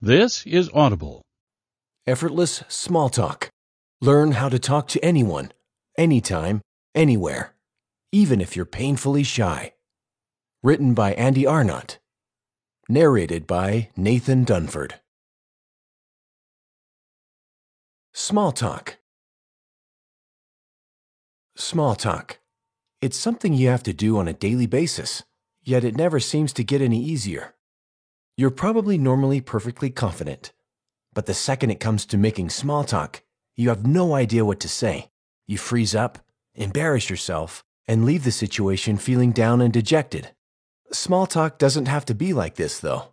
This is Audible. Effortless small talk. Learn how to talk to anyone, anytime, anywhere, even if you're painfully shy. Written by Andy Arnott. Narrated by Nathan Dunford. Small talk. Small talk. It's something you have to do on a daily basis, yet it never seems to get any easier. You're probably normally perfectly confident, but the second it comes to making small talk, you have no idea what to say. You freeze up, embarrass yourself, and leave the situation feeling down and dejected. Small talk doesn't have to be like this, though.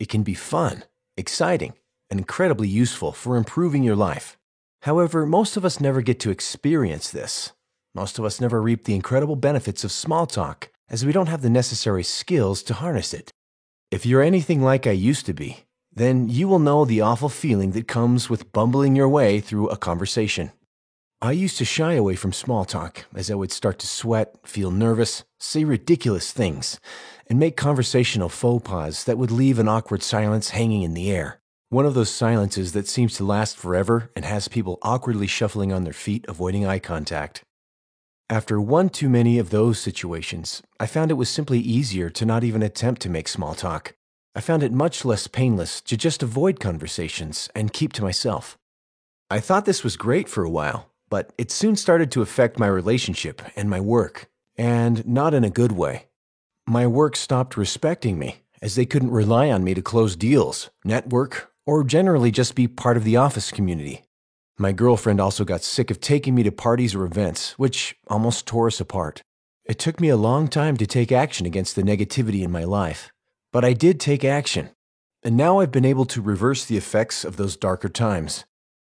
It can be fun, exciting, and incredibly useful for improving your life. However, most of us never get to experience this. Most of us never reap the incredible benefits of small talk, as we don't have the necessary skills to harness it. If you're anything like I used to be, then you will know the awful feeling that comes with bumbling your way through a conversation. I used to shy away from small talk, as I would start to sweat, feel nervous, say ridiculous things, and make conversational faux pas that would leave an awkward silence hanging in the air. One of those silences that seems to last forever and has people awkwardly shuffling on their feet, avoiding eye contact. After one too many of those situations, I found it was simply easier to not even attempt to make small talk. I found it much less painless to just avoid conversations and keep to myself. I thought this was great for a while, but it soon started to affect my relationship and my work, and not in a good way. My work stopped respecting me, as they couldn't rely on me to close deals, network, or generally just be part of the office community. My girlfriend also got sick of taking me to parties or events, which almost tore us apart. It took me a long time to take action against the negativity in my life, but I did take action, and now I've been able to reverse the effects of those darker times.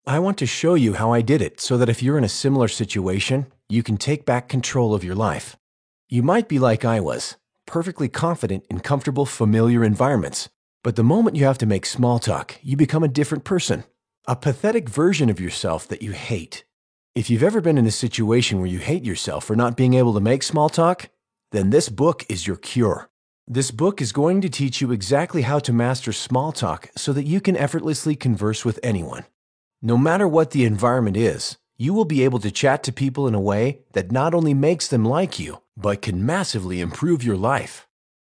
I want to show you how I did it so that if you're in a similar situation, you can take back control of your life. You might be like I was, perfectly confident in comfortable, familiar environments, but the moment you have to make small talk, you become a different person. A pathetic version of yourself that you hate. If you've ever been in a situation where you hate yourself for not being able to make small talk, then this book is your cure. This book is going to teach you exactly how to master small talk so that you can effortlessly converse with anyone. No matter what the environment is, you will be able to chat to people in a way that not only makes them like you, but can massively improve your life.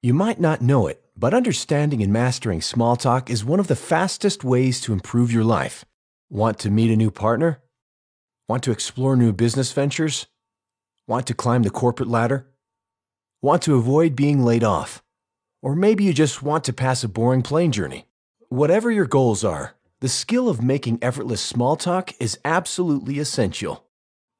You might not know it, but understanding and mastering small talk is one of the fastest ways to improve your life. Want to meet a new partner? Want to explore new business ventures? Want to climb the corporate ladder? Want to avoid being laid off? Or maybe you just want to pass a boring plane journey. Whatever your goals are, the skill of making effortless small talk is absolutely essential.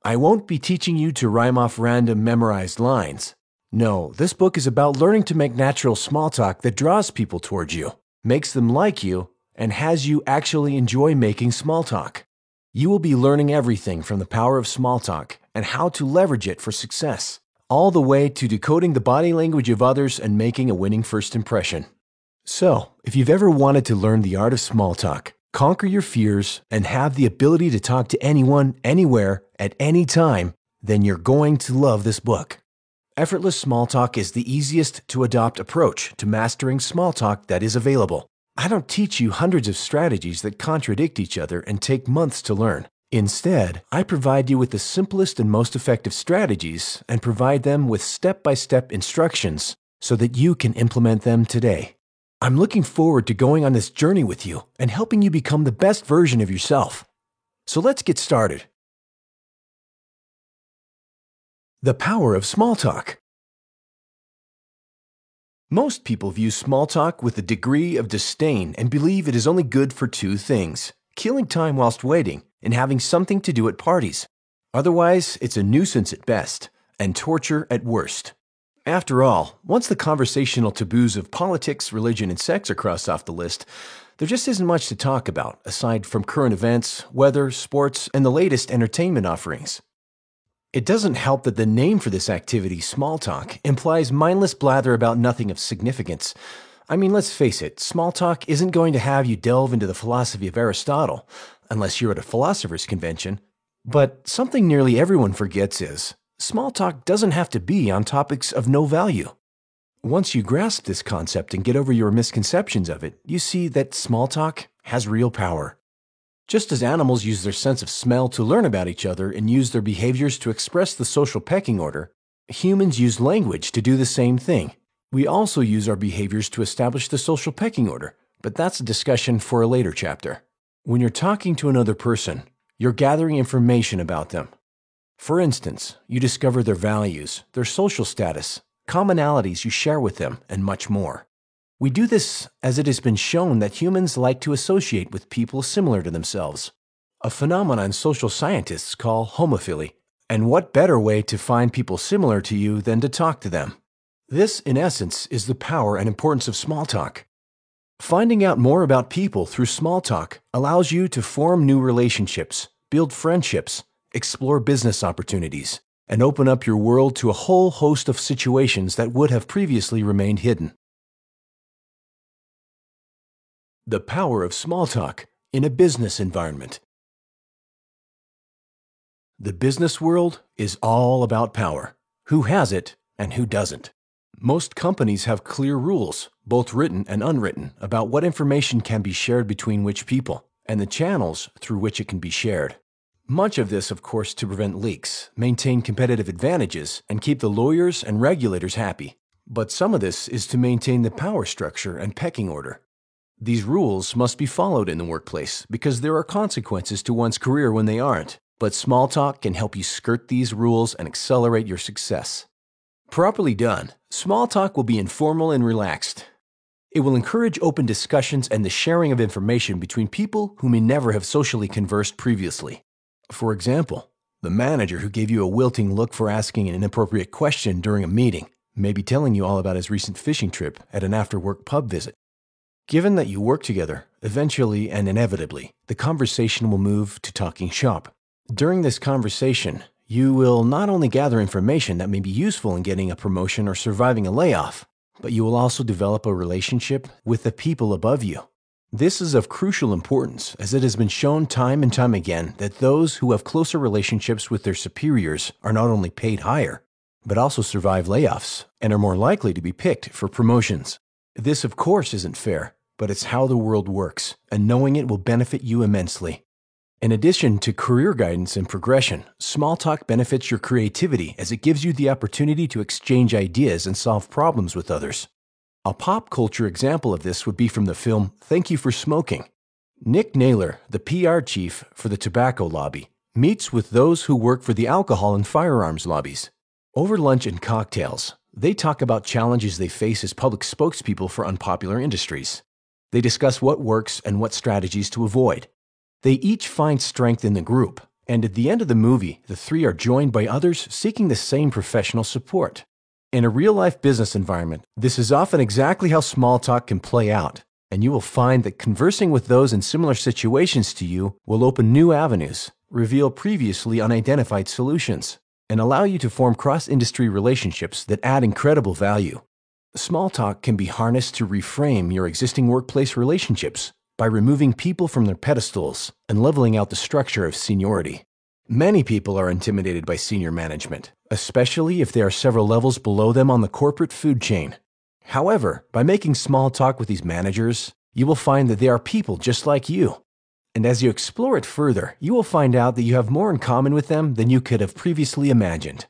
I won't be teaching you to rhyme off random memorized lines. No, this book is about learning to make natural small talk that draws people towards you, makes them like you, and has you actually enjoy making small talk. You will be learning everything from the power of small talk and how to leverage it for success, all the way to decoding the body language of others and making a winning first impression. So, if you've ever wanted to learn the art of small talk, conquer your fears, and have the ability to talk to anyone, anywhere, at any time, then you're going to love this book. Effortless small talk is the easiest to adopt approach to mastering small talk that is available. I don't teach you hundreds of strategies that contradict each other and take months to learn. Instead, I provide you with the simplest and most effective strategies and provide them with step-by-step instructions so that you can implement them today. I'm looking forward to going on this journey with you and helping you become the best version of yourself. So let's get started. The power of small talk. Most people view small talk with a degree of disdain and believe it is only good for two things: killing time whilst waiting and having something to do at parties. Otherwise, it's a nuisance at best and torture at worst. After all, once the conversational taboos of politics, religion, and sex are crossed off the list, there just isn't much to talk about aside from current events, weather, sports, and the latest entertainment offerings. It doesn't help that the name for this activity, small talk, implies mindless blather about nothing of significance. I mean, let's face it, small talk isn't going to have you delve into the philosophy of Aristotle, unless you're at a philosopher's convention. But something nearly everyone forgets is, small talk doesn't have to be on topics of no value. Once you grasp this concept and get over your misconceptions of it, you see that small talk has real power. Just as animals use their sense of smell to learn about each other and use their behaviors to express the social pecking order, humans use language to do the same thing. We also use our behaviors to establish the social pecking order, but that's a discussion for a later chapter. When you're talking to another person, you're gathering information about them. For instance, you discover their values, their social status, commonalities you share with them, and much more. We do this as it has been shown that humans like to associate with people similar to themselves, a phenomenon social scientists call homophily. And what better way to find people similar to you than to talk to them? This, in essence, is the power and importance of small talk. Finding out more about people through small talk allows you to form new relationships, build friendships, explore business opportunities, and open up your world to a whole host of situations that would have previously remained hidden. The power of small talk in a business environment. The business world is all about power, who has it and who doesn't. Most companies have clear rules, both written and unwritten, about what information can be shared between which people and the channels through which it can be shared. Much of this, of course, to prevent leaks, maintain competitive advantages, and keep the lawyers and regulators happy. But some of this is to maintain the power structure and pecking order. These rules must be followed in the workplace because there are consequences to one's career when they aren't. But small talk can help you skirt these rules and accelerate your success. Properly done, small talk will be informal and relaxed. It will encourage open discussions and the sharing of information between people who may never have socially conversed previously. For example, the manager who gave you a wilting look for asking an inappropriate question during a meeting may be telling you all about his recent fishing trip at an after-work pub visit. Given that you work together, eventually and inevitably, the conversation will move to talking shop. During this conversation, you will not only gather information that may be useful in getting a promotion or surviving a layoff, but you will also develop a relationship with the people above you. This is of crucial importance, as it has been shown time and time again that those who have closer relationships with their superiors are not only paid higher, but also survive layoffs and are more likely to be picked for promotions. This, of course, isn't fair, but it's how the world works, and knowing it will benefit you immensely. In addition to career guidance and progression, small talk benefits your creativity as it gives you the opportunity to exchange ideas and solve problems with others. A pop culture example of this would be from the film Thank You for Smoking. Nick Naylor, the PR chief for the tobacco lobby, meets with those who work for the alcohol and firearms lobbies. Over lunch and cocktails, they talk about challenges they face as public spokespeople for unpopular industries. They discuss what works and what strategies to avoid. They each find strength in the group, and at the end of the movie, the three are joined by others seeking the same professional support. In a real-life business environment, this is often exactly how small talk can play out, and you will find that conversing with those in similar situations to you will open new avenues, reveal previously unidentified solutions, and allow you to form cross-industry relationships that add incredible value. Small talk can be harnessed to reframe your existing workplace relationships by removing people from their pedestals and leveling out the structure of seniority. Many people are intimidated by senior management, especially if they are several levels below them on the corporate food chain. However, by making small talk with these managers, you will find that they are people just like you. And as you explore it further, you will find out that you have more in common with them than you could have previously imagined.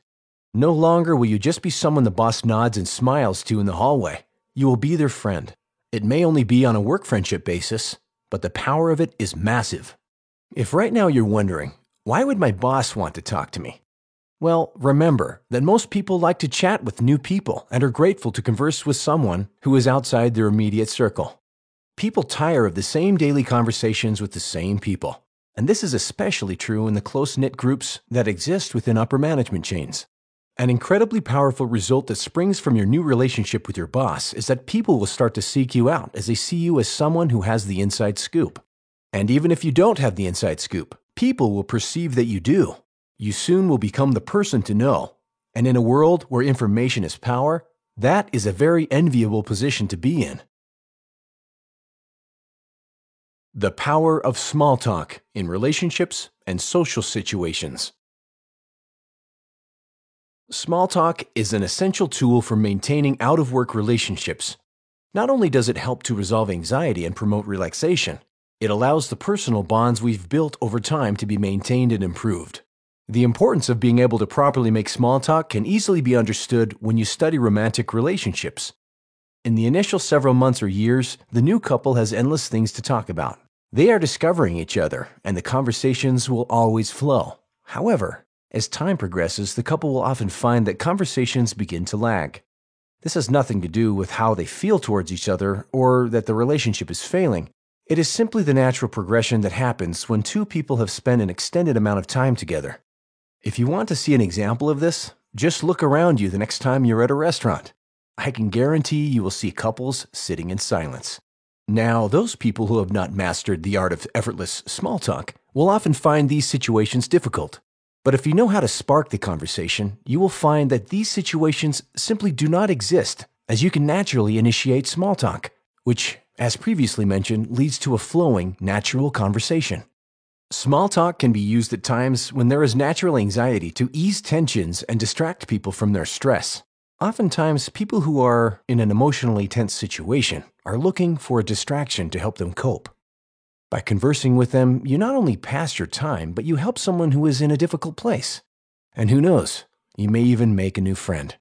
No longer will you just be someone the boss nods and smiles to in the hallway. You will be their friend. It may only be on a work friendship basis, but the power of it is massive. If right now you're wondering, why would my boss want to talk to me? Well, remember that most people like to chat with new people and are grateful to converse with someone who is outside their immediate circle. People tire of the same daily conversations with the same people, and this is especially true in the close-knit groups that exist within upper management chains. An incredibly powerful result that springs from your new relationship with your boss is that people will start to seek you out as they see you as someone who has the inside scoop. And even if you don't have the inside scoop, people will perceive that you do. You soon will become the person to know. And in a world where information is power, that is a very enviable position to be in. The power of small talk in relationships and social situations. Small talk is an essential tool for maintaining out-of-work relationships. Not only does it help to resolve anxiety and promote relaxation, it allows the personal bonds we've built over time to be maintained and improved. The importance of being able to properly make small talk can easily be understood when you study romantic relationships. In the initial several months or years, the new couple has endless things to talk about. They are discovering each other, and the conversations will always flow. However, as time progresses, the couple will often find that conversations begin to lag. This has nothing to do with how they feel towards each other or that the relationship is failing. It is simply the natural progression that happens when two people have spent an extended amount of time together. If you want to see an example of this, just look around you the next time you're at a restaurant. I can guarantee you will see couples sitting in silence. Now, those people who have not mastered the art of effortless small talk will often find these situations difficult. But if you know how to spark the conversation, you will find that these situations simply do not exist, as you can naturally initiate small talk, which, as previously mentioned, leads to a flowing, natural conversation. Small talk can be used at times when there is natural anxiety to ease tensions and distract people from their stress. Oftentimes, people who are in an emotionally tense situation are looking for a distraction to help them cope. By conversing with them, you not only pass your time, but you help someone who is in a difficult place. And who knows, you may even make a new friend.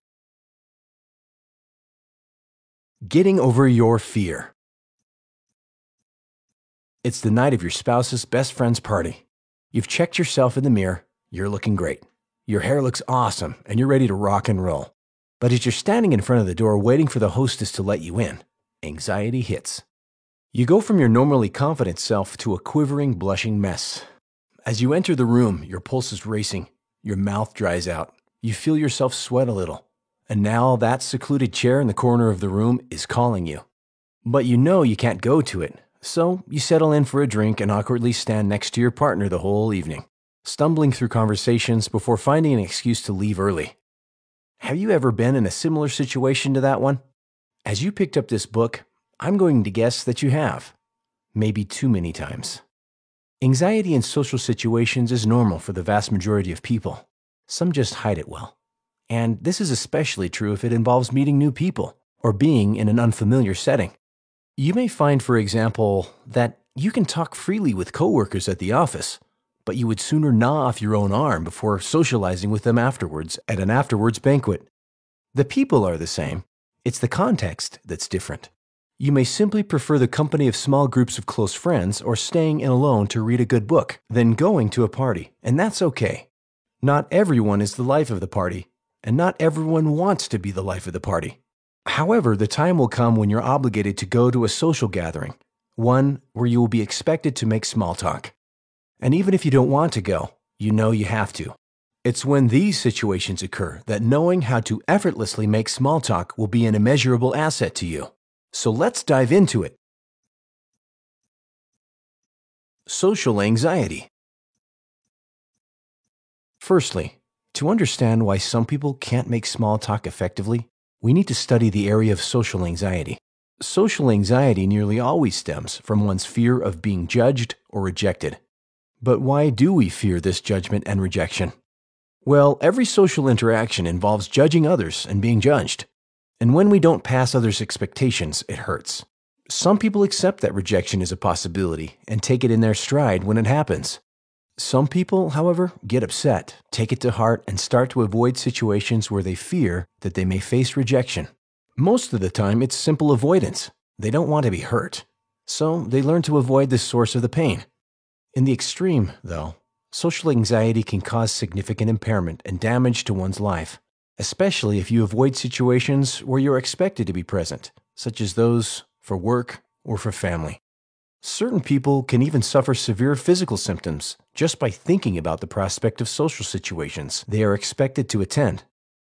Getting over your fear. It's the night of your spouse's best friend's party. You've checked yourself in the mirror, you're looking great. Your hair looks awesome, and you're ready to rock and roll. But as you're standing in front of the door waiting for the hostess to let you in, anxiety hits. You go from your normally confident self to a quivering, blushing mess. As you enter the room, your pulse is racing, your mouth dries out, you feel yourself sweat a little, and now that secluded chair in the corner of the room is calling you. But you know you can't go to it. So, you settle in for a drink and awkwardly stand next to your partner the whole evening, stumbling through conversations before finding an excuse to leave early. Have you ever been in a similar situation to that one? As you picked up this book, I'm going to guess that you have. Maybe too many times. Anxiety in social situations is normal for the vast majority of people. Some just hide it well. And this is especially true if it involves meeting new people or being in an unfamiliar setting. You may find, for example, that you can talk freely with coworkers at the office, but you would sooner gnaw off your own arm before socializing with them afterwards at an afterwards banquet. The people are the same. It's the context that's different. You may simply prefer the company of small groups of close friends or staying in alone to read a good book than going to a party, and that's okay. Not everyone is the life of the party, and not everyone wants to be the life of the party. However, the time will come when you're obligated to go to a social gathering, one where you will be expected to make small talk. And even if you don't want to go, you know you have to. It's when these situations occur that knowing how to effortlessly make small talk will be an immeasurable asset to you. So let's dive into it. Social anxiety. Firstly, to understand why some people can't make small talk effectively, we need to study the area of social anxiety. Social anxiety nearly always stems from one's fear of being judged or rejected. But why do we fear this judgment and rejection? Well, every social interaction involves judging others and being judged. And when we don't pass others' expectations, it hurts. Some people accept that rejection is a possibility and take it in their stride when it happens. Some people, however, get upset, take it to heart, and start to avoid situations where they fear that they may face rejection. Most of the time, it's simple avoidance. They don't want to be hurt, so they learn to avoid the source of the pain. In the extreme, though, social anxiety can cause significant impairment and damage to one's life, especially if you avoid situations where you're expected to be present, such as those for work or for family. Certain people can even suffer severe physical symptoms just by thinking about the prospect of social situations they are expected to attend.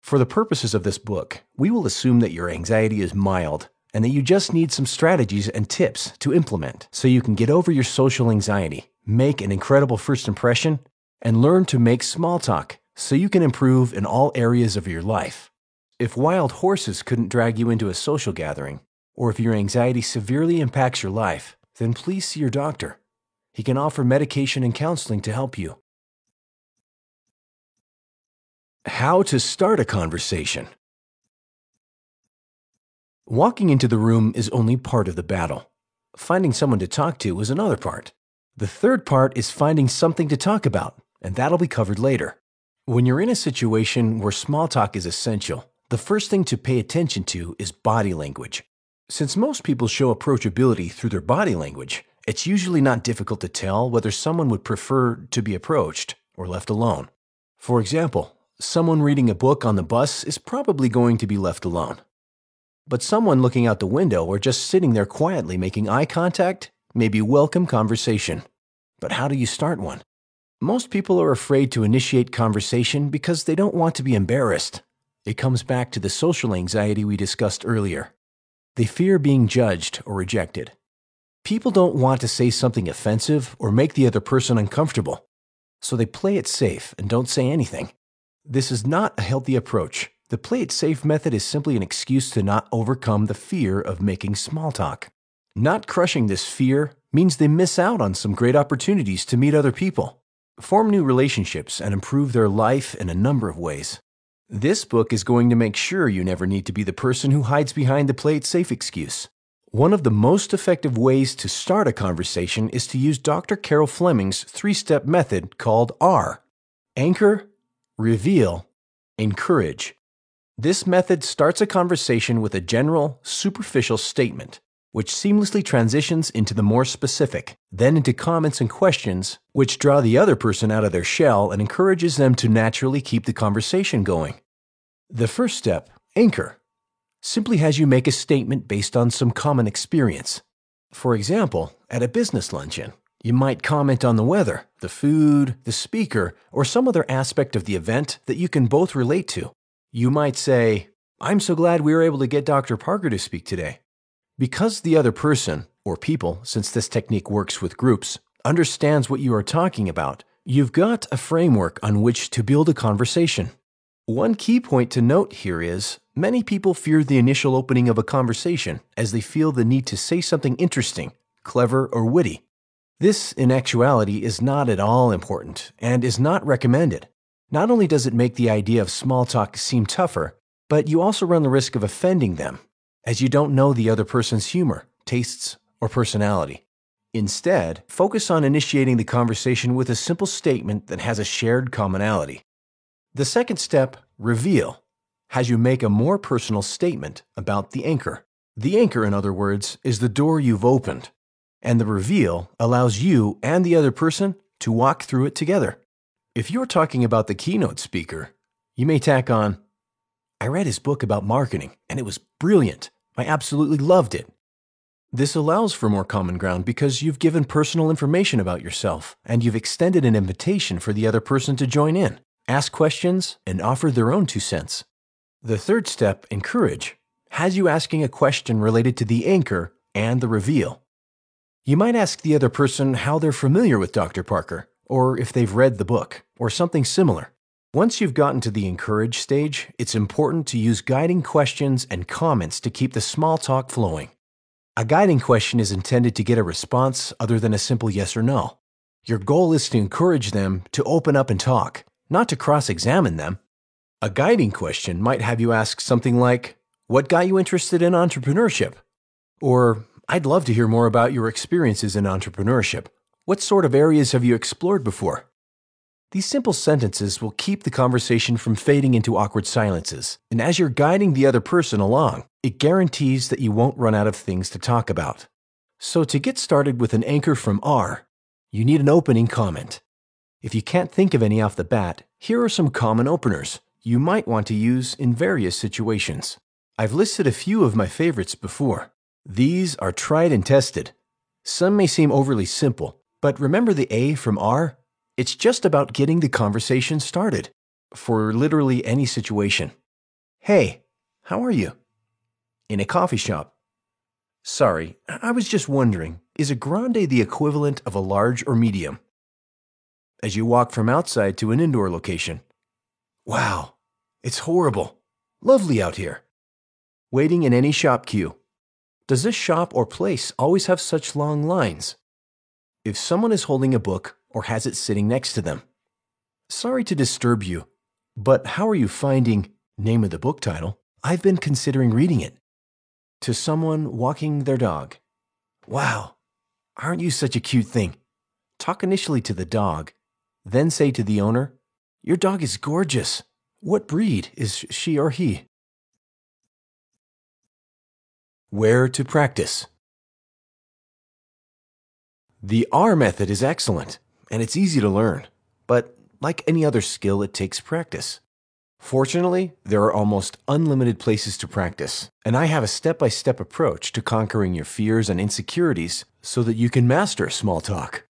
For the purposes of this book, we will assume that your anxiety is mild and that you just need some strategies and tips to implement so you can get over your social anxiety, make an incredible first impression, and learn to make small talk so you can improve in all areas of your life. If wild horses couldn't drag you into a social gathering, or if your anxiety severely impacts your life, then please see your doctor. He can offer medication and counseling to help you. How to start a conversation. Walking into the room is only part of the battle. Finding someone to talk to is another part. The third part is finding something to talk about, and that'll be covered later. When you're in a situation where small talk is essential, the first thing to pay attention to is body language. Since most people show approachability through their body language, it's usually not difficult to tell whether someone would prefer to be approached or left alone. For example, someone reading a book on the bus is probably going to be left alone. But someone looking out the window or just sitting there quietly making eye contact may be welcome conversation. But how do you start one? Most people are afraid to initiate conversation because they don't want to be embarrassed. It comes back to the social anxiety we discussed earlier. They fear being judged or rejected. People don't want to say something offensive or make the other person uncomfortable, so they play it safe and don't say anything. This is not a healthy approach. The play-it-safe method is simply an excuse to not overcome the fear of making small talk. Not crushing this fear means they miss out on some great opportunities to meet other people, form new relationships, and improve their life in a number of ways. This book is going to make sure you never need to be the person who hides behind the play-it-safe excuse. One of the most effective ways to start a conversation is to use Dr. Carol Fleming's three-step method called R. Anchor, Reveal, Encourage. This method starts a conversation with a general, superficial statement, which seamlessly transitions into the more specific, then into comments and questions, which draw the other person out of their shell and encourages them to naturally keep the conversation going. The first step, anchor, simply has you make a statement based on some common experience. For example, at a business luncheon, you might comment on the weather, the food, the speaker, or some other aspect of the event that you can both relate to. You might say, "I'm so glad we were able to get Dr. Parker to speak today." Because the other person, or people, since this technique works with groups, understands what you are talking about, you've got a framework on which to build a conversation. One key point to note here is, many people fear the initial opening of a conversation as they feel the need to say something interesting, clever, or witty. This, in actuality, is not at all important and is not recommended. Not only does it make the idea of small talk seem tougher, but you also run the risk of offending them, as you don't know the other person's humor, tastes, or personality. Instead, focus on initiating the conversation with a simple statement that has a shared commonality. The second step, reveal, has you make a more personal statement about the anchor. The anchor, in other words, is the door you've opened, and the reveal allows you and the other person to walk through it together. If you're talking about the keynote speaker, you may tack on, "I read his book about marketing, and it was brilliant. I absolutely loved it." This allows for more common ground because you've given personal information about yourself, and you've extended an invitation for the other person to join in, ask questions, and offer their own 2 cents. The third step, encourage, has you asking a question related to the anchor and the reveal. You might ask the other person how they're familiar with Dr. Parker, or if they've read the book, or something similar. Once you've gotten to the encourage stage, it's important to use guiding questions and comments to keep the small talk flowing. A guiding question is intended to get a response other than a simple yes or no. Your goal is to encourage them to open up and talk, not to cross-examine them. A guiding question might have you ask something like, "What got you interested in entrepreneurship?" Or, "I'd love to hear more about your experiences in entrepreneurship. What sort of areas have you explored before?" These simple sentences will keep the conversation from fading into awkward silences, and as you're guiding the other person along, it guarantees that you won't run out of things to talk about. So to get started with an anchor from R, you need an opening comment. If you can't think of any off the bat, here are some common openers you might want to use in various situations. I've listed a few of my favorites before. These are tried and tested. Some may seem overly simple, but remember the A from R? It's just about getting the conversation started for literally any situation. "Hey, how are you?" "In a coffee shop." "Sorry, I was just wondering, is a grande the equivalent of a large or medium?" As you walk from outside to an indoor location. "Wow, it's horrible. Lovely out here." Waiting in any shop queue. Does this shop or place always have such long lines? If someone is holding a book or has it sitting next to them. "Sorry to disturb you, But how are you finding name of the book title? I've been considering reading it. To someone walking their dog. Wow, aren't you such a cute thing? Talk initially to the dog, then say to the owner, your dog is gorgeous. What breed is she or he? Where to practice. The R method is excellent, and it's easy to learn. But like any other skill, it takes practice. Fortunately, there are almost unlimited places to practice, and I have a step-by-step approach to conquering your fears and insecurities so that you can master small talk.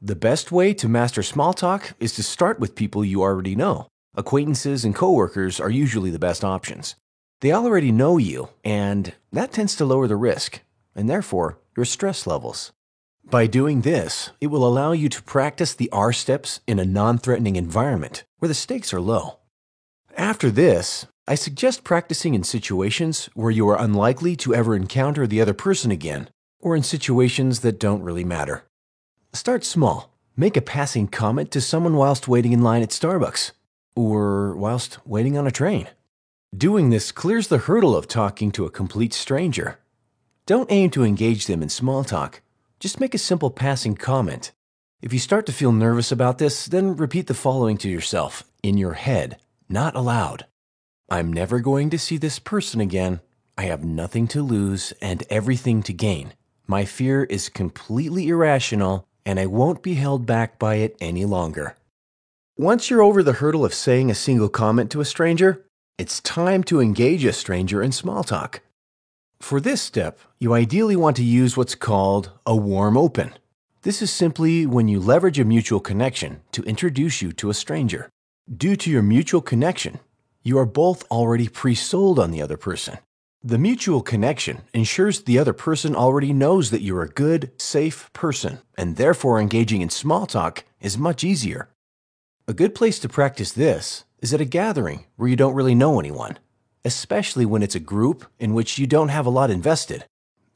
The best way to master small talk is to start with people you already know. Acquaintances and coworkers are usually the best options. They already know you, and that tends to lower the risk, and therefore your stress levels. By doing this, it will allow you to practice the R steps in a non-threatening environment where the stakes are low. After this, I suggest practicing in situations where you are unlikely to ever encounter the other person again, or in situations that don't really matter. Start small. Make a passing comment to someone whilst waiting in line at Starbucks, or whilst waiting on a train. Doing this clears the hurdle of talking to a complete stranger. Don't aim to engage them in small talk. Just make a simple passing comment. If you start to feel nervous about this, then repeat the following to yourself, in your head, not aloud. I'm never going to see this person again. I have nothing to lose and everything to gain. My fear is completely irrational, and I won't be held back by it any longer. Once you're over the hurdle of saying a single comment to a stranger, it's time to engage a stranger in small talk. For this step, you ideally want to use what's called a warm open. This is simply when you leverage a mutual connection to introduce you to a stranger. Due to your mutual connection, you are both already pre-sold on the other person. The mutual connection ensures the other person already knows that you're a good, safe person, and therefore engaging in small talk is much easier. A good place to practice this is at a gathering where you don't really know anyone, especially when it's a group in which you don't have a lot invested.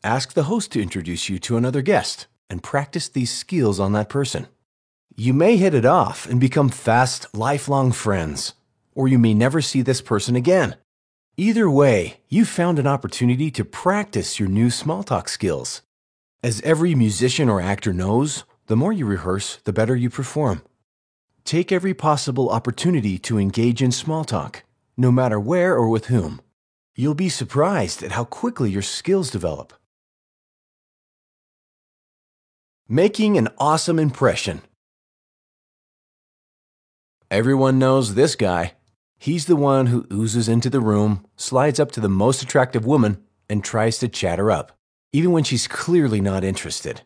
Ask the host to introduce you to another guest and practice these skills on that person. You may hit it off and become fast, lifelong friends, or you may never see this person again. Either way, you found an opportunity to practice your new small talk skills. As every musician or actor knows, the more you rehearse, the better you perform. Take every possible opportunity to engage in small talk, no matter where or with whom. You'll be surprised at how quickly your skills develop. Making an awesome impression. Everyone knows this guy. He's the one who oozes into the room, slides up to the most attractive woman, and tries to chat her up, even when she's clearly not interested.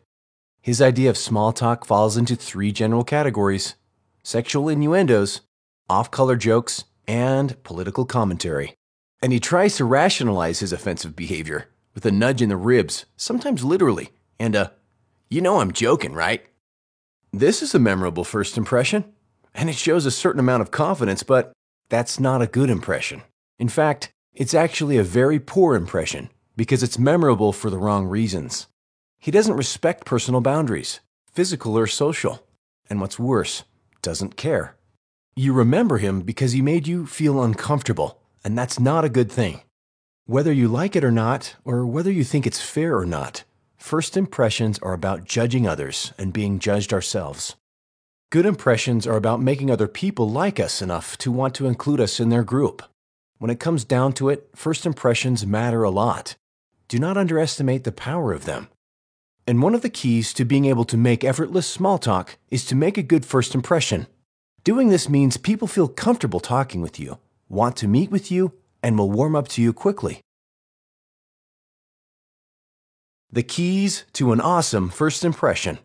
His idea of small talk falls into three general categories: sexual innuendos, off-color jokes, and political commentary. And he tries to rationalize his offensive behavior with a nudge in the ribs, sometimes literally, and a, you know I'm joking, right? This is a memorable first impression, and it shows a certain amount of confidence, but that's not a good impression. In fact, it's actually a very poor impression because it's memorable for the wrong reasons. He doesn't respect personal boundaries, physical or social, and what's worse, doesn't care. You remember him because he made you feel uncomfortable, and that's not a good thing. Whether you like it or not, or whether you think it's fair or not, first impressions are about judging others and being judged ourselves. Good impressions are about making other people like us enough to want to include us in their group. When it comes down to it, first impressions matter a lot. Do not underestimate the power of them. And one of the keys to being able to make effortless small talk is to make a good first impression. Doing this means people feel comfortable talking with you, want to meet with you, and will warm up to you quickly. The keys to an awesome first impression.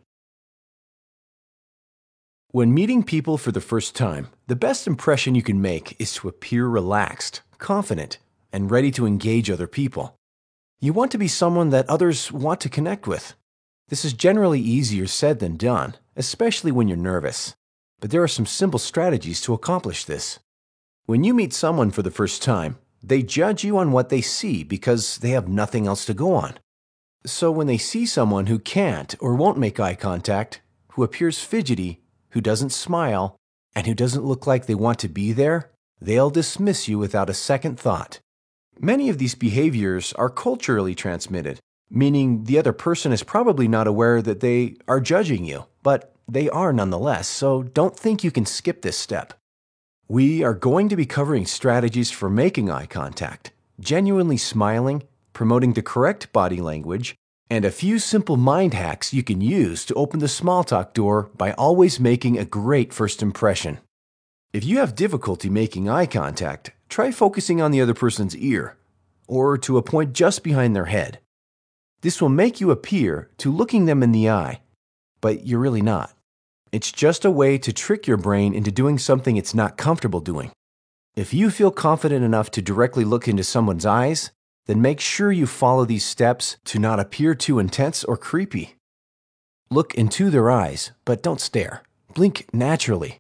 When meeting people for the first time, the best impression you can make is to appear relaxed, confident, and ready to engage other people. You want to be someone that others want to connect with. This is generally easier said than done, especially when you're nervous. But there are some simple strategies to accomplish this. When you meet someone for the first time, they judge you on what they see because they have nothing else to go on. So when they see someone who can't or won't make eye contact, who appears fidgety, who doesn't smile, and who doesn't look like they want to be there, they'll dismiss you without a second thought. Many of these behaviors are culturally transmitted, meaning the other person is probably not aware that they are judging you, but they are nonetheless, so don't think you can skip this step. We are going to be covering strategies for making eye contact, genuinely smiling, promoting the correct body language, and a few simple mind hacks you can use to open the small talk door by always making a great first impression. If you have difficulty making eye contact, try focusing on the other person's ear, or to a point just behind their head. This will make you appear to looking them in the eye, but you're really not. It's just a way to trick your brain into doing something it's not comfortable doing. If you feel confident enough to directly look into someone's eyes, then make sure you follow these steps to not appear too intense or creepy. Look into their eyes, but don't stare. Blink naturally.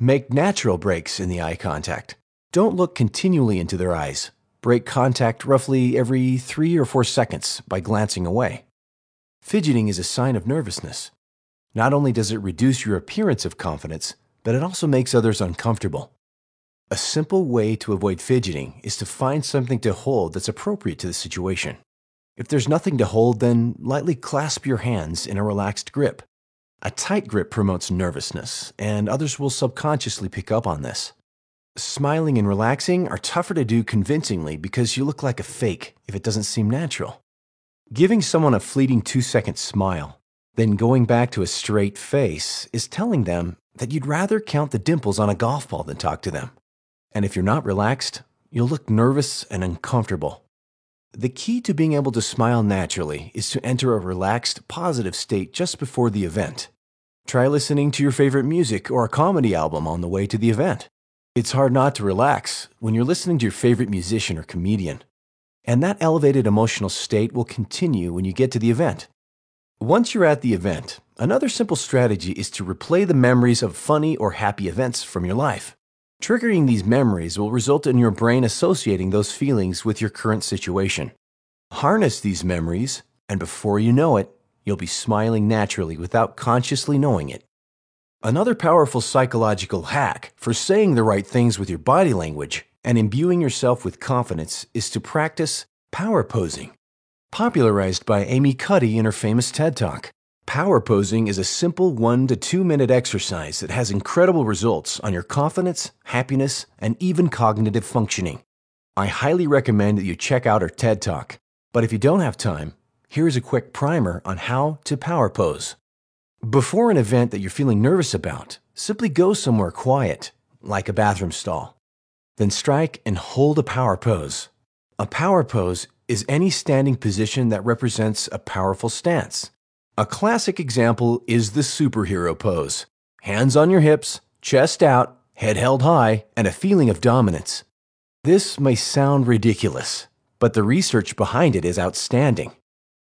Make natural breaks in the eye contact. Don't look continually into their eyes. Break contact roughly every 3 or 4 seconds by glancing away. Fidgeting is a sign of nervousness. Not only does it reduce your appearance of confidence, but it also makes others uncomfortable. A simple way to avoid fidgeting is to find something to hold that's appropriate to the situation. If there's nothing to hold, then lightly clasp your hands in a relaxed grip. A tight grip promotes nervousness, and others will subconsciously pick up on this. Smiling and relaxing are tougher to do convincingly because you look like a fake if it doesn't seem natural. Giving someone a fleeting 2-second smile, then going back to a straight face, is telling them that you'd rather count the dimples on a golf ball than talk to them. And if you're not relaxed, you'll look nervous and uncomfortable. The key to being able to smile naturally is to enter a relaxed, positive state just before the event. Try listening to your favorite music or a comedy album on the way to the event. It's hard not to relax when you're listening to your favorite musician or comedian. And that elevated emotional state will continue when you get to the event. Once you're at the event, another simple strategy is to replay the memories of funny or happy events from your life. Triggering these memories will result in your brain associating those feelings with your current situation. Harness these memories, and before you know it, you'll be smiling naturally without consciously knowing it. Another powerful psychological hack for saying the right things with your body language and imbuing yourself with confidence is to practice power posing. Popularized by Amy Cuddy in her famous TED Talk, power posing is a simple 1 to 2 minute exercise that has incredible results on your confidence, happiness, and even cognitive functioning. I highly recommend that you check out her TED Talk, but if you don't have time, here's a quick primer on how to power pose. Before an event that you're feeling nervous about, simply go somewhere quiet, like a bathroom stall. Then strike and hold a power pose. A power pose is any standing position that represents a powerful stance. A classic example is the superhero pose. Hands on your hips, chest out, head held high, and a feeling of dominance. This may sound ridiculous, but the research behind it is outstanding.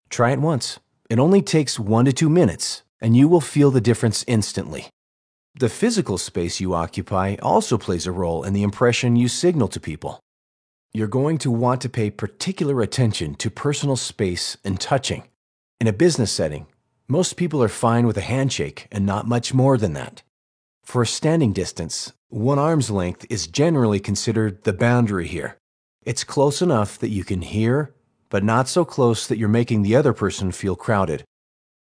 Try it once. It only takes 1 to 2 minutes, and you will feel the difference instantly. The physical space you occupy also plays a role in the impression you signal to people. You're going to want to pay particular attention to personal space and touching. In a business setting, most people are fine with a handshake and not much more than that. For a standing distance, one arm's length is generally considered the boundary here. It's close enough that you can hear, but not so close that you're making the other person feel crowded.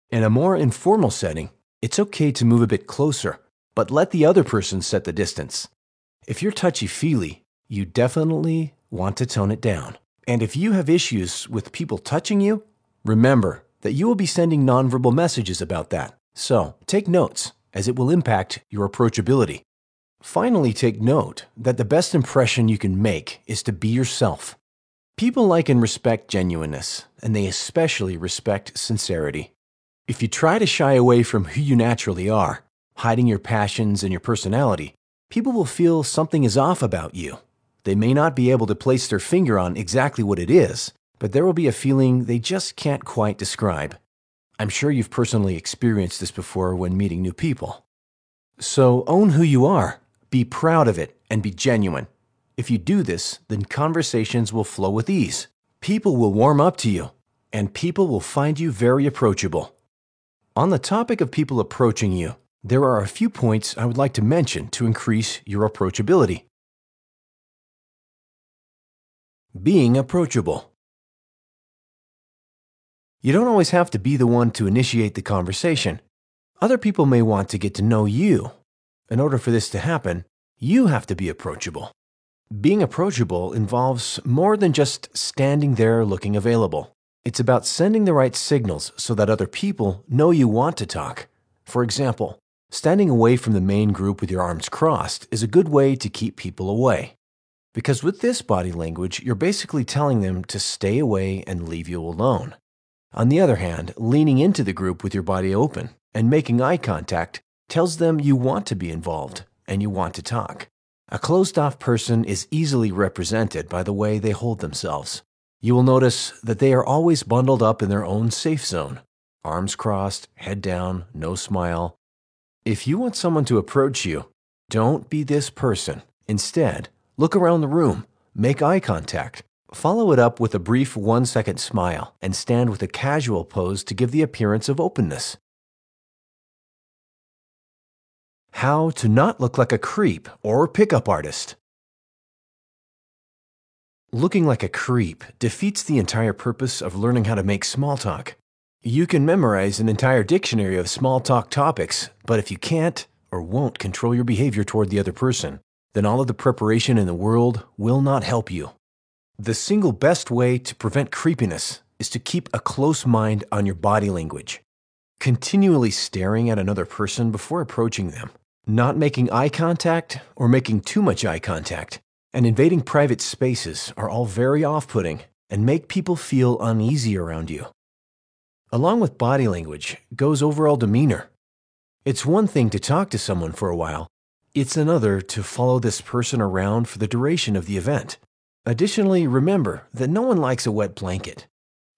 In a more informal setting, it's okay to move a bit closer, but let the other person set the distance. If you're touchy-feely, you definitely want to tone it down. And if you have issues with people touching you, remember that you will be sending nonverbal messages about that. So, take notes, as it will impact your approachability. Finally, take note that the best impression you can make is to be yourself. People like and respect genuineness, and they especially respect sincerity. If you try to shy away from who you naturally are, hiding your passions and your personality, people will feel something is off about you. They may not be able to place their finger on exactly what it is, but there will be a feeling they just can't quite describe. I'm sure you've personally experienced this before when meeting new people. So own who you are, be proud of it, and be genuine. If you do this, then conversations will flow with ease. People will warm up to you, and people will find you very approachable. On the topic of people approaching you, there are a few points I would like to mention to increase your approachability. Being approachable. You don't always have to be the one to initiate the conversation. Other people may want to get to know you. In order for this to happen, you have to be approachable. Being approachable involves more than just standing there looking available. It's about sending the right signals so that other people know you want to talk. For example, standing away from the main group with your arms crossed is a good way to keep people away. Because with this body language, you're basically telling them to stay away and leave you alone. On the other hand, leaning into the group with your body open and making eye contact tells them you want to be involved and you want to talk. A closed-off person is easily represented by the way they hold themselves. You will notice that they are always bundled up in their own safe zone. Arms crossed, head down, no smile. If you want someone to approach you, don't be this person. Instead, look around the room, make eye contact, follow it up with a brief 1-second smile, and stand with a casual pose to give the appearance of openness. How to not look like a creep or pickup artist. Looking like a creep defeats the entire purpose of learning how to make small talk. You can memorize an entire dictionary of small talk topics, but if you can't or won't control your behavior toward the other person, then all of the preparation in the world will not help you. The single best way to prevent creepiness is to keep a close mind on your body language. Continually staring at another person before approaching them, not making eye contact or making too much eye contact, and invading private spaces are all very off-putting and make people feel uneasy around you. Along with body language goes overall demeanor. It's one thing to talk to someone for a while. It's another to follow this person around for the duration of the event. Additionally, remember that no one likes a wet blanket.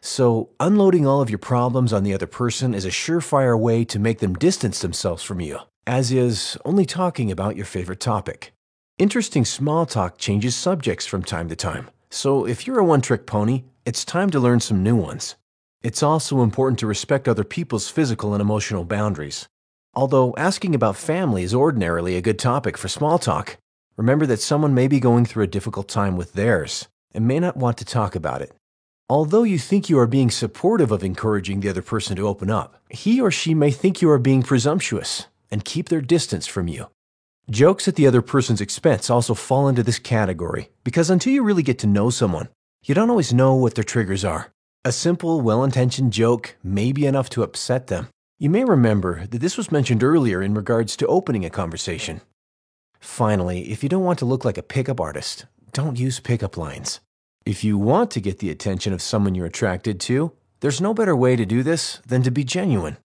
So, unloading all of your problems on the other person is a surefire way to make them distance themselves from you, as is only talking about your favorite topic. Interesting small talk changes subjects from time to time. So, if you're a one-trick pony, it's time to learn some new ones. It's also important to respect other people's physical and emotional boundaries. Although asking about family is ordinarily a good topic for small talk, remember that someone may be going through a difficult time with theirs and may not want to talk about it. Although you think you are being supportive of encouraging the other person to open up, he or she may think you are being presumptuous and keep their distance from you. Jokes at the other person's expense also fall into this category because until you really get to know someone, you don't always know what their triggers are. A simple, well-intentioned joke may be enough to upset them. You may remember that this was mentioned earlier in regards to opening a conversation. Finally, if you don't want to look like a pickup artist, don't use pickup lines. If you want to get the attention of someone you're attracted to, there's no better way to do this than to be genuine.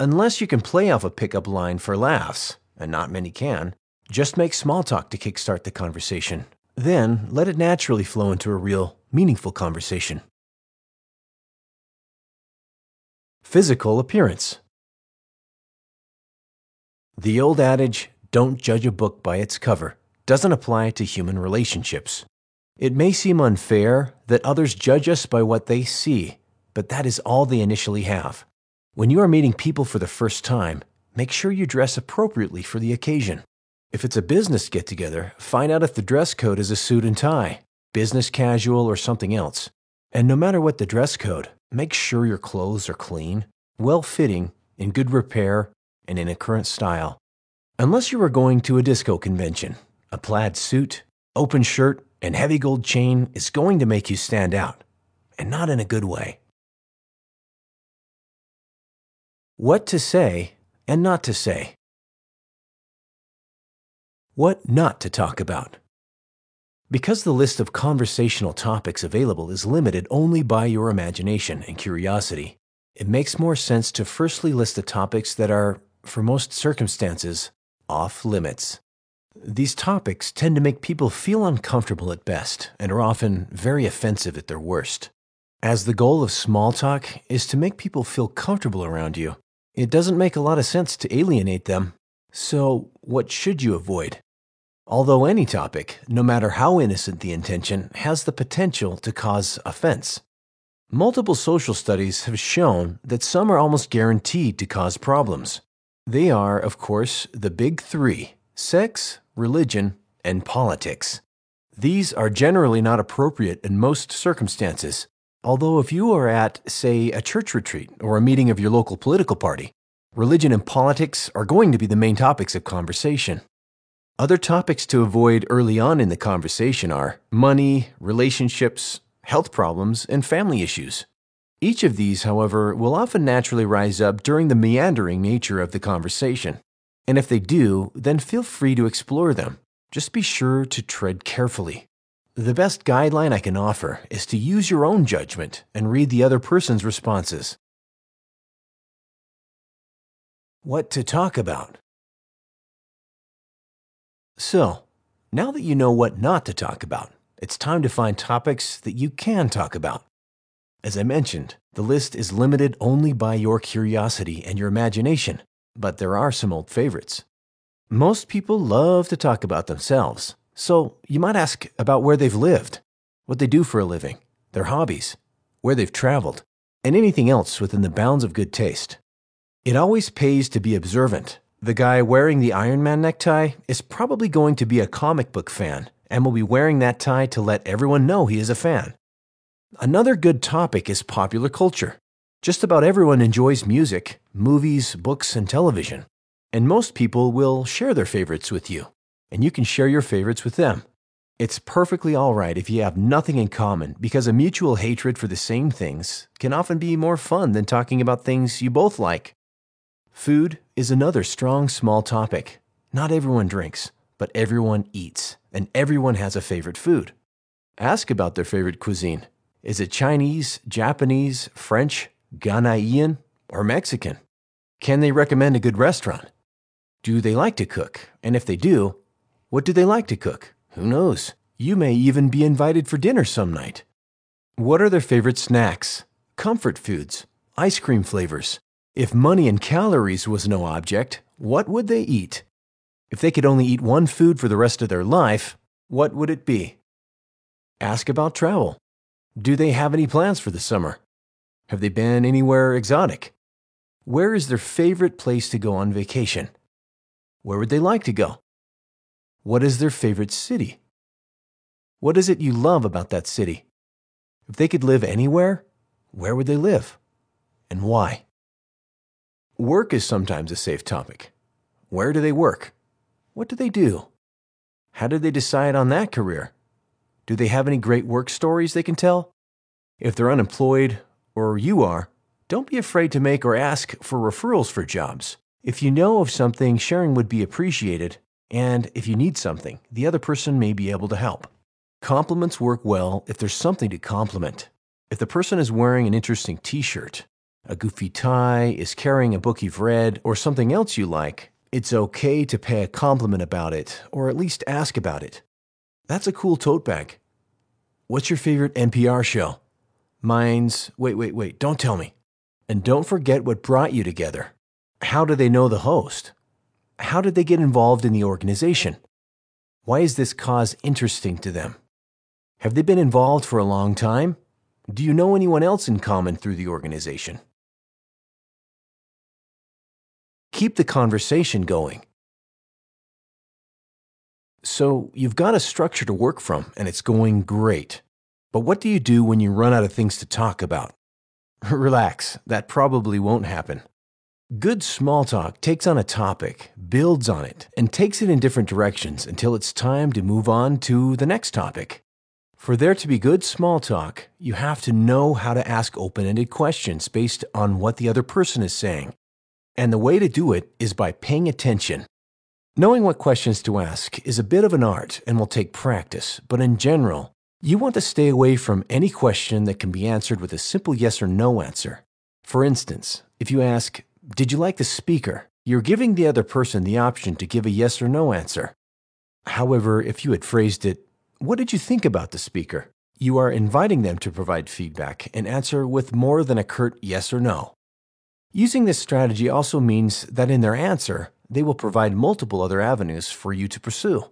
Unless you can play off a pickup line for laughs, and not many can, just make small talk to kickstart the conversation. Then, let it naturally flow into a real, meaningful conversation. Physical appearance. The old adage, "Don't judge a book by its cover," doesn't apply to human relationships. It may seem unfair that others judge us by what they see, but that is all they initially have. When you are meeting people for the first time, make sure you dress appropriately for the occasion. If it's a business get-together, find out if the dress code is a suit and tie, business casual, or something else. And no matter what the dress code, make sure your clothes are clean, well-fitting, in good repair, and in a current style. Unless you are going to a disco convention, a plaid suit, open shirt, and heavy gold chain is going to make you stand out, and not in a good way. What to say and not to say. What not to talk about. Because the list of conversational topics available is limited only by your imagination and curiosity, it makes more sense to firstly list the topics that are, for most circumstances, off limits. These topics tend to make people feel uncomfortable at best and are often very offensive at their worst. As the goal of small talk is to make people feel comfortable around you, it doesn't make a lot of sense to alienate them. So, what should you avoid? Although any topic, no matter how innocent the intention, has the potential to cause offense. Multiple social studies have shown that some are almost guaranteed to cause problems. They are, of course, the big three: sex, religion, and politics. These are generally not appropriate in most circumstances, although if you are at, say, a church retreat or a meeting of your local political party, religion and politics are going to be the main topics of conversation. Other topics to avoid early on in the conversation are money, relationships, health problems, and family issues. Each of these, however, will often naturally rise up during the meandering nature of the conversation. And if they do, then feel free to explore them. Just be sure to tread carefully. The best guideline I can offer is to use your own judgment and read the other person's responses. What to talk about. So, now that you know what not to talk about, it's time to find topics that you can talk about. As I mentioned, the list is limited only by your curiosity and your imagination, but there are some old favorites. Most people love to talk about themselves, so you might ask about where they've lived, what they do for a living, their hobbies, where they've traveled, and anything else within the bounds of good taste. It always pays to be observant. The guy wearing the Iron Man necktie is probably going to be a comic book fan and will be wearing that tie to let everyone know he is a fan. Another good topic is popular culture. Just about everyone enjoys music, movies, books, and television. And most people will share their favorites with you, and you can share your favorites with them. It's perfectly all right if you have nothing in common, because a mutual hatred for the same things can often be more fun than talking about things you both like. Food is another strong, small topic. Not everyone drinks, but everyone eats, and everyone has a favorite food. Ask about their favorite cuisine. Is it Chinese, Japanese, French, Ghanaian, or Mexican? Can they recommend a good restaurant? Do they like to cook? And if they do, what do they like to cook? Who knows? You may even be invited for dinner some night. What are their favorite snacks, comfort foods, ice cream flavors? If money and calories was no object, what would they eat? If they could only eat one food for the rest of their life, what would it be? Ask about travel. Do they have any plans for the summer? Have they been anywhere exotic? Where is their favorite place to go on vacation? Where would they like to go? What is their favorite city? What is it you love about that city? If they could live anywhere, where would they live? And why? Work is sometimes a safe topic. Where do they work? What do they do? How did they decide on that career? Do they have any great work stories they can tell? If they're unemployed, or you are, don't be afraid to make or ask for referrals for jobs. If you know of something, sharing would be appreciated, and if you need something, the other person may be able to help. Compliments work well if there's something to compliment. If the person is wearing an interesting t-shirt, a goofy tie, is carrying a book you've read, or something else you like, it's okay to pay a compliment about it, or at least ask about it. That's a cool tote bag. What's your favorite NPR show? Mine's, wait, don't tell me. And don't forget what brought you together. How do they know the host? How did they get involved in the organization? Why is this cause interesting to them? Have they been involved for a long time? Do you know anyone else in common through the organization? Keep the conversation going. So you've got a structure to work from, and it's going great. But what do you do when you run out of things to talk about? Relax, that probably won't happen. Good small talk takes on a topic, builds on it, and takes it in different directions until it's time to move on to the next topic. For there to be good small talk, you have to know how to ask open-ended questions based on what the other person is saying. And the way to do it is by paying attention. Knowing what questions to ask is a bit of an art and will take practice, but in general, you want to stay away from any question that can be answered with a simple yes or no answer. For instance, if you ask, "Did you like the speaker?" you're giving the other person the option to give a yes or no answer. However, if you had phrased it, "What did you think about the speaker?" you are inviting them to provide feedback and answer with more than a curt yes or no. Using this strategy also means that in their answer, they will provide multiple other avenues for you to pursue.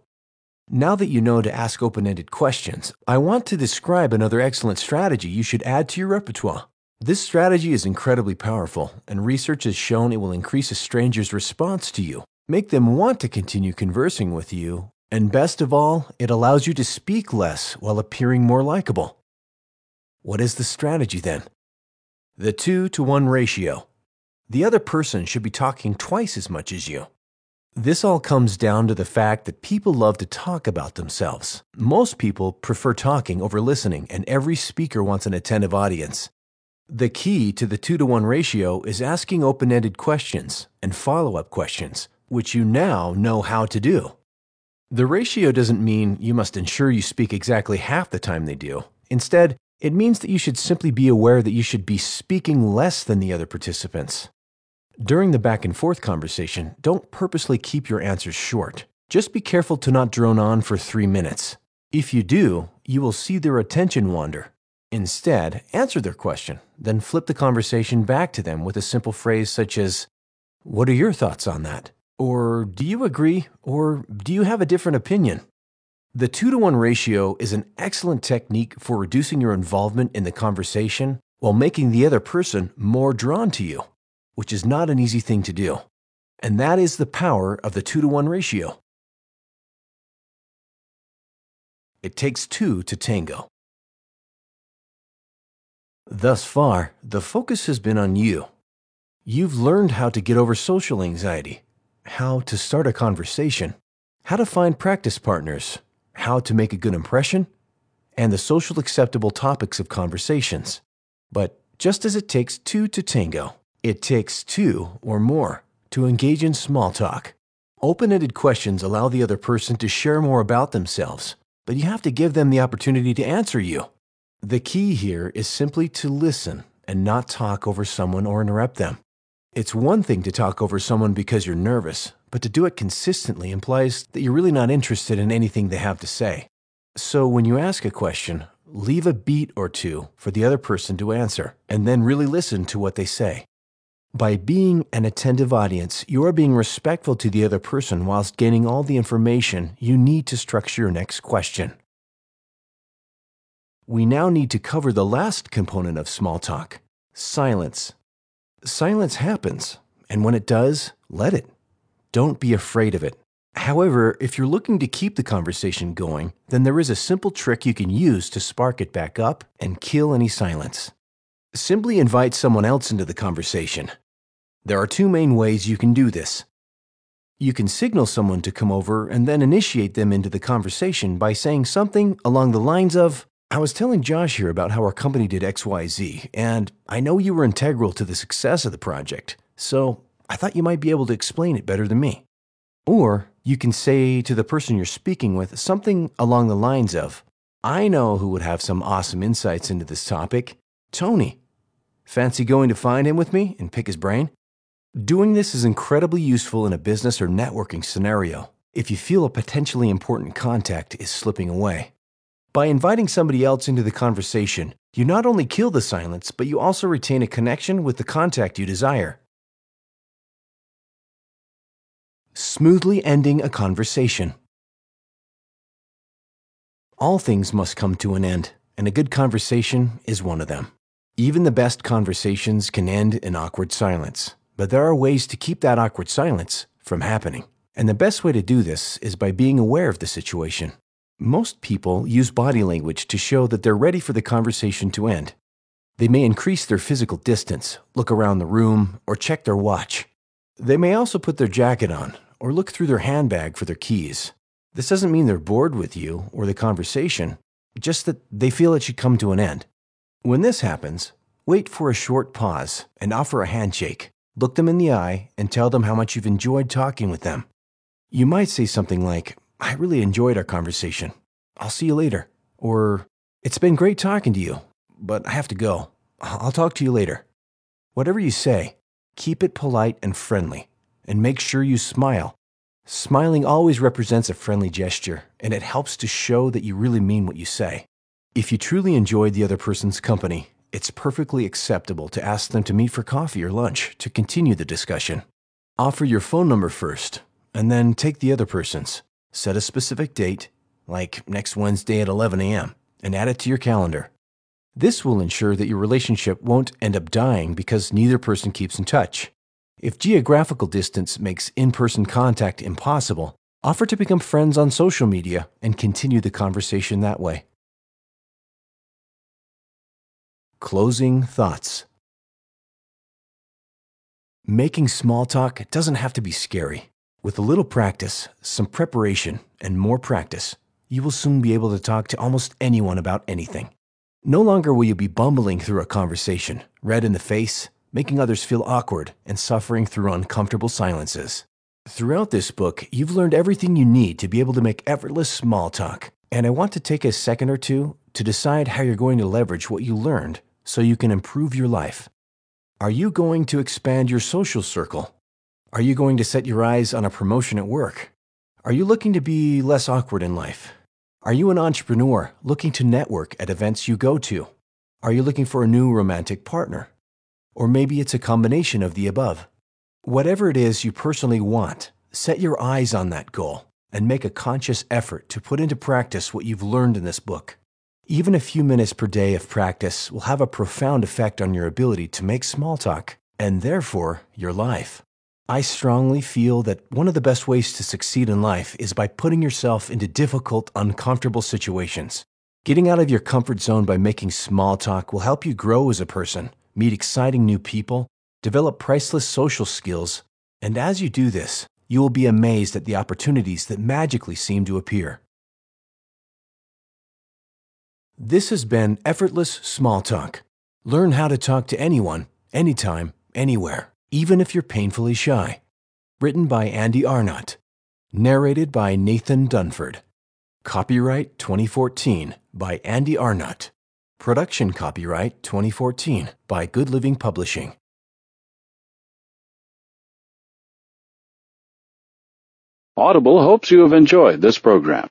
Now that you know to ask open-ended questions, I want to describe another excellent strategy you should add to your repertoire. This strategy is incredibly powerful, and research has shown it will increase a stranger's response to you, make them want to continue conversing with you, And best of all, it allows you to speak less while appearing more likable. What is the strategy then? The 2-to-1 ratio. The other person should be talking twice as much as you. This all comes down to the fact that people love to talk about themselves. Most people prefer talking over listening, and every speaker wants an attentive audience. The key to the 2-to-1 ratio is asking open-ended questions and follow-up questions, which you now know how to do. The ratio doesn't mean you must ensure you speak exactly half the time they do. Instead, it means that you should simply be aware that you should be speaking less than the other participants. During the back-and-forth conversation, don't purposely keep your answers short. Just be careful to not drone on for 3 minutes. If you do, you will see their attention wander. Instead, answer their question, then flip the conversation back to them with a simple phrase such as, "What are your thoughts on that?" Or, "Do you agree?" Or, "Do you have a different opinion?" The 2-to-1 ratio is an excellent technique for reducing your involvement in the conversation while making the other person more drawn to you, which is not an easy thing to do. And that is the power of the 2-to-1 ratio. It takes two to tango. Thus far, the focus has been on you. You've learned how to get over social anxiety, how to start a conversation, how to find practice partners, how to make a good impression, and the social acceptable topics of conversations. But just as it takes two to tango, it takes two or more to engage in small talk. Open-ended questions allow the other person to share more about themselves, but you have to give them the opportunity to answer you. The key here is simply to listen and not talk over someone or interrupt them. It's one thing to talk over someone because you're nervous, but to do it consistently implies that you're really not interested in anything they have to say. So when you ask a question, leave a beat or two for the other person to answer, and then really listen to what they say. By being an attentive audience, you are being respectful to the other person whilst gaining all the information you need to structure your next question. We now need to cover the last component of small talk, silence. Silence happens, and when it does, let it. Don't be afraid of it. However, if you're looking to keep the conversation going, then there is a simple trick you can use to spark it back up and kill any silence. Simply invite someone else into the conversation. There are two main ways you can do this. You can signal someone to come over and then initiate them into the conversation by saying something along the lines of, "I was telling Josh here about how our company did XYZ, and I know you were integral to the success of the project, so I thought you might be able to explain it better than me." Or you can say to the person you're speaking with something along the lines of, "I know who would have some awesome insights into this topic, Tony. Fancy going to find him with me and pick his brain?" Doing this is incredibly useful in a business or networking scenario if you feel a potentially important contact is slipping away. By inviting somebody else into the conversation, you not only kill the silence, but you also retain a connection with the contact you desire. Smoothly ending a conversation. All things must come to an end, and a good conversation is one of them. Even the best conversations can end in awkward silence, but there are ways to keep that awkward silence from happening. And the best way to do this is by being aware of the situation. Most people use body language to show that they're ready for the conversation to end. They may increase their physical distance, look around the room, or check their watch. They may also put their jacket on or look through their handbag for their keys. This doesn't mean they're bored with you or the conversation, just that they feel it should come to an end. When this happens, wait for a short pause and offer a handshake. Look them in the eye and tell them how much you've enjoyed talking with them. You might say something like, "I really enjoyed our conversation. I'll see you later." Or, "It's been great talking to you, but I have to go. I'll talk to you later." Whatever you say, keep it polite and friendly, and make sure you smile. Smiling always represents a friendly gesture, and it helps to show that you really mean what you say. If you truly enjoyed the other person's company, it's perfectly acceptable to ask them to meet for coffee or lunch to continue the discussion. Offer your phone number first, and then take the other person's. Set a specific date, like next Wednesday at 11 a.m., and add it to your calendar. This will ensure that your relationship won't end up dying because neither person keeps in touch. If geographical distance makes in-person contact impossible, Offer to become friends on social media and continue the conversation that way. Closing thoughts. Making small talk doesn't have to be scary. With a little practice, some preparation, and more practice, you will soon be able to talk to almost anyone about anything. No longer will you be bumbling through a conversation, red in the face, making others feel awkward, and suffering through uncomfortable silences. Throughout this book, you've learned everything you need to be able to make effortless small talk, and I want to take a second or two to decide how you're going to leverage what you learned so you can improve your life. Are you going to expand your social circle? Are you going to set your eyes on a promotion at work? Are you looking to be less awkward in life? Are you an entrepreneur looking to network at events you go to? Are you looking for a new romantic partner? Or maybe it's a combination of the above. Whatever it is you personally want, set your eyes on that goal and make a conscious effort to put into practice what you've learned in this book. Even a few minutes per day of practice will have a profound effect on your ability to make small talk, and therefore, your life. I strongly feel that one of the best ways to succeed in life is by putting yourself into difficult, uncomfortable situations. Getting out of your comfort zone by making small talk will help you grow as a person, meet exciting new people, develop priceless social skills, and as you do this, you will be amazed at the opportunities that magically seem to appear. This has been Effortless Small Talk. Learn how to talk to anyone, anytime, anywhere, even if you're painfully shy. Written by Andy Arnott. Narrated by Nathan Dunford. Copyright 2014 by Andy Arnott. Production copyright 2014 by Good Living Publishing. Audible hopes you have enjoyed this program.